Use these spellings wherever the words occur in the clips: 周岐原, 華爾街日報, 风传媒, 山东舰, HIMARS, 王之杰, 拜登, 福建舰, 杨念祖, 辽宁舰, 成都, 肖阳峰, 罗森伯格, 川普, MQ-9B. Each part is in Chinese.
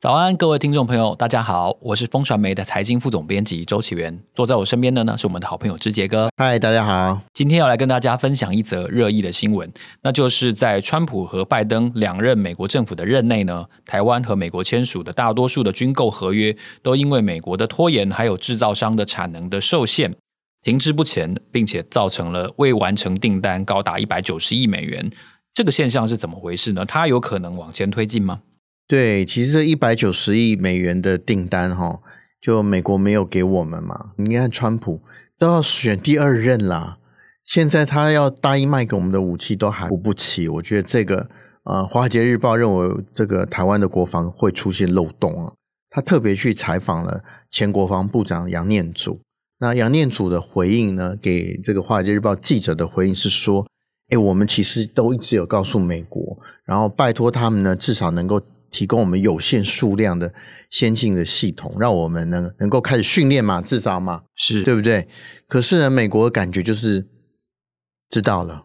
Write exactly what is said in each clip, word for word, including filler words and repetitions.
早安，各位听众朋友，大家好，我是风传媒的财经副总编辑周岐原，坐在我身边的呢是我们的好朋友之杰哥。嗨，大家好，今天要来跟大家分享一则热议的新闻，那就是在川普和拜登两任美国政府的任内呢，台湾和美国签署的大多数的军购合约，都因为美国的拖延还有制造商的产能的受限，停滞不前，并且造成了未完成订单高达一百九十亿美元。这个现象是怎么回事呢？它有可能往前推进吗？对，其实这一百九十亿美元的订单齁，就美国没有给我们嘛。你看川普都要选第二任啦，现在他要答应卖给我们的武器都还补不齐，我觉得这个呃，华尔街日报认为这个台湾的国防会出现漏洞啊。他特别去采访了前国防部长杨念祖，那杨念祖的回应呢，给这个华尔街日报记者的回应是说，诶，我们其实都一直有告诉美国，然后拜托他们呢，至少能够提供我们有限数量的先进的系统，让我们能能够开始训练嘛，至少嘛，是对不对？可是呢，美国的感觉就是知道了，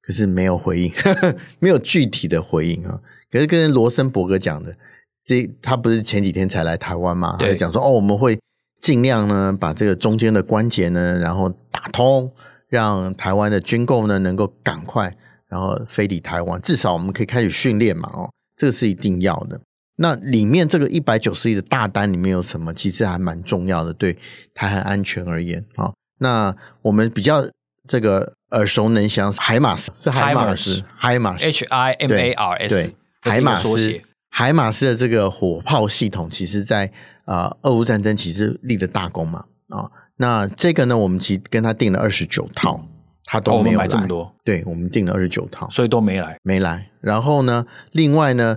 可是没有回应，呵呵，没有具体的回应啊。可是跟罗森伯格讲的，这他不是前几天才来台湾嘛，他就讲说哦，我们会尽量呢把这个中间的关节呢，然后打通，让台湾的军购呢能够赶快，然后飞抵台湾，至少我们可以开始训练嘛，哦。这个是一定要的。那里面这个一百九十亿的大单里面有什么，其实还蛮重要的，对台海安全而言。哦，那我们比较这个耳熟能详海马斯，是海马斯，海马斯 H I M A R S， 对，海马斯，海马斯的这个火炮系统，其实在呃俄乌战争其实立了大功嘛。哦，那这个呢，我们其实跟他订了二十九套。嗯，他都没有来，哦，我们买这么多，对，我们订了二十九套，所以都没来，没来。然后呢，另外呢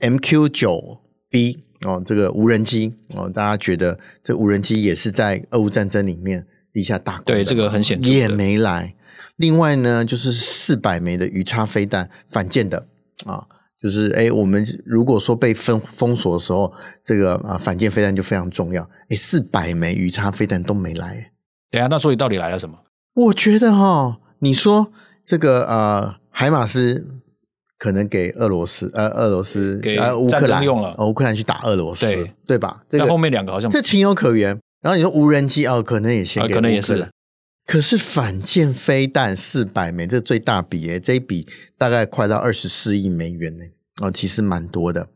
M Q 九 B、哦，这个无人机，哦，大家觉得这无人机也是在俄乌战争里面立下大功，对，这个很显著的，也没来。另外呢，就是四百枚的鱼叉飞弹，反舰的啊，就是诶，我们如果说被封封锁的时候，这个啊反舰飞弹就非常重要。诶，四百枚鱼叉飞弹都没来。对啊，那所以到底来了什么？我觉得齁，你说这个呃海马斯可能给俄罗斯呃俄罗斯给乌克兰用了，乌克兰去打俄罗斯，对，对吧？这个后面两个好像这情有可原。然后你说无人机哦，可能也先给乌克兰，呃、可能也是。可是反舰飞弹四百枚，这最大笔耶，这一笔大概快到二十四亿美元耶，哦，其实蛮多的。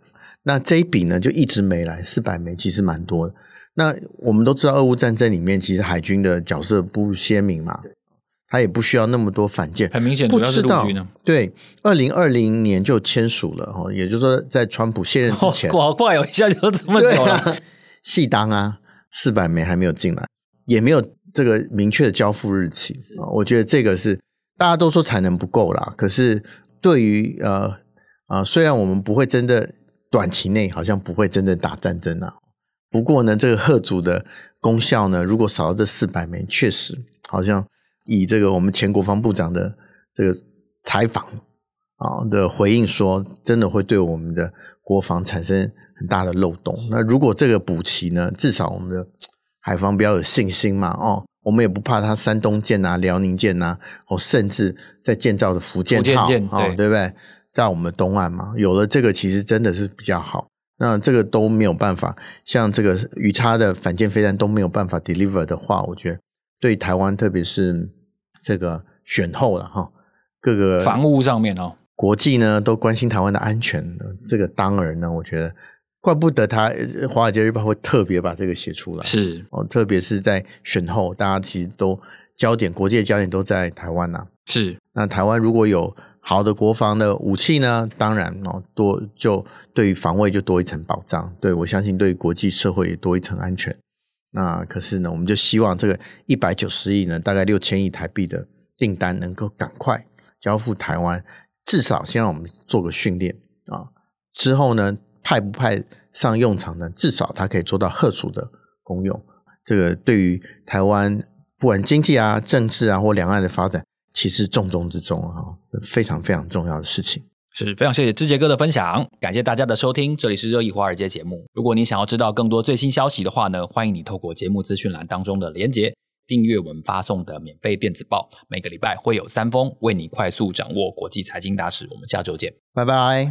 那这一笔呢就一直没来，四百枚其实蛮多的。那我们都知道俄乌战争里面其实海军的角色不鲜明嘛，他也不需要那么多反舰，很明显主要是陆军呢。对，二零二零年就签署了，也就是说在川普卸任之前，哦，好快哦，一下就这么久了。细当啊，四百枚还没有进来，也没有这个明确的交付日期。我觉得这个是大家都说产能不够啦，可是对于呃啊，虽然我们不会真的短期内好像不会真的打战争啊，不过呢，这个核武的功效呢，如果少了这四百枚，确实好像以这个我们前国防部长的这个采访啊的回应说，真的会对我们的国防产生很大的漏洞。那如果这个补齐呢，至少我们的海防比较有信心嘛，哦，我们也不怕它山东舰啊、辽宁舰啊，哦，甚至在建造的福建号，福建舰，哦，对，对不对？在我们的东岸嘛，有了这个，其实真的是比较好。那这个都没有办法，像这个鱼叉的反舰飞弹都没有办法 deliver 的话，我觉得对台湾，特别是这个选后了哈，各个防务上面哦，国际呢都关心台湾的安全，这个当然呢，我觉得怪不得他华尔街日报会特别把这个写出来，是哦，特别是在选后，大家其实都焦点，国际的焦点都在台湾呐，啊，是。那台湾如果有好的国防的武器呢，当然哦，多就对于防卫就多一层保障，对，我相信对于国际社会也多一层安全。那可是呢，我们就希望这个一百九十亿呢，大概六千亿台币的订单能够赶快交付台湾，至少先让我们做个训练啊，之后呢派不派上用场呢，至少它可以做到核武的功用。这个对于台湾不管经济啊、政治啊或两岸的发展，其实重中之重啊，非常非常重要的事情。是，非常谢谢之杰哥的分享，感谢大家的收听，这里是热议华尔街节目。如果你想要知道更多最新消息的话呢，欢迎你透过节目资讯栏当中的连结，订阅我们发送的免费电子报，每个礼拜会有三封，为你快速掌握国际财经大事。我们下周见，拜拜。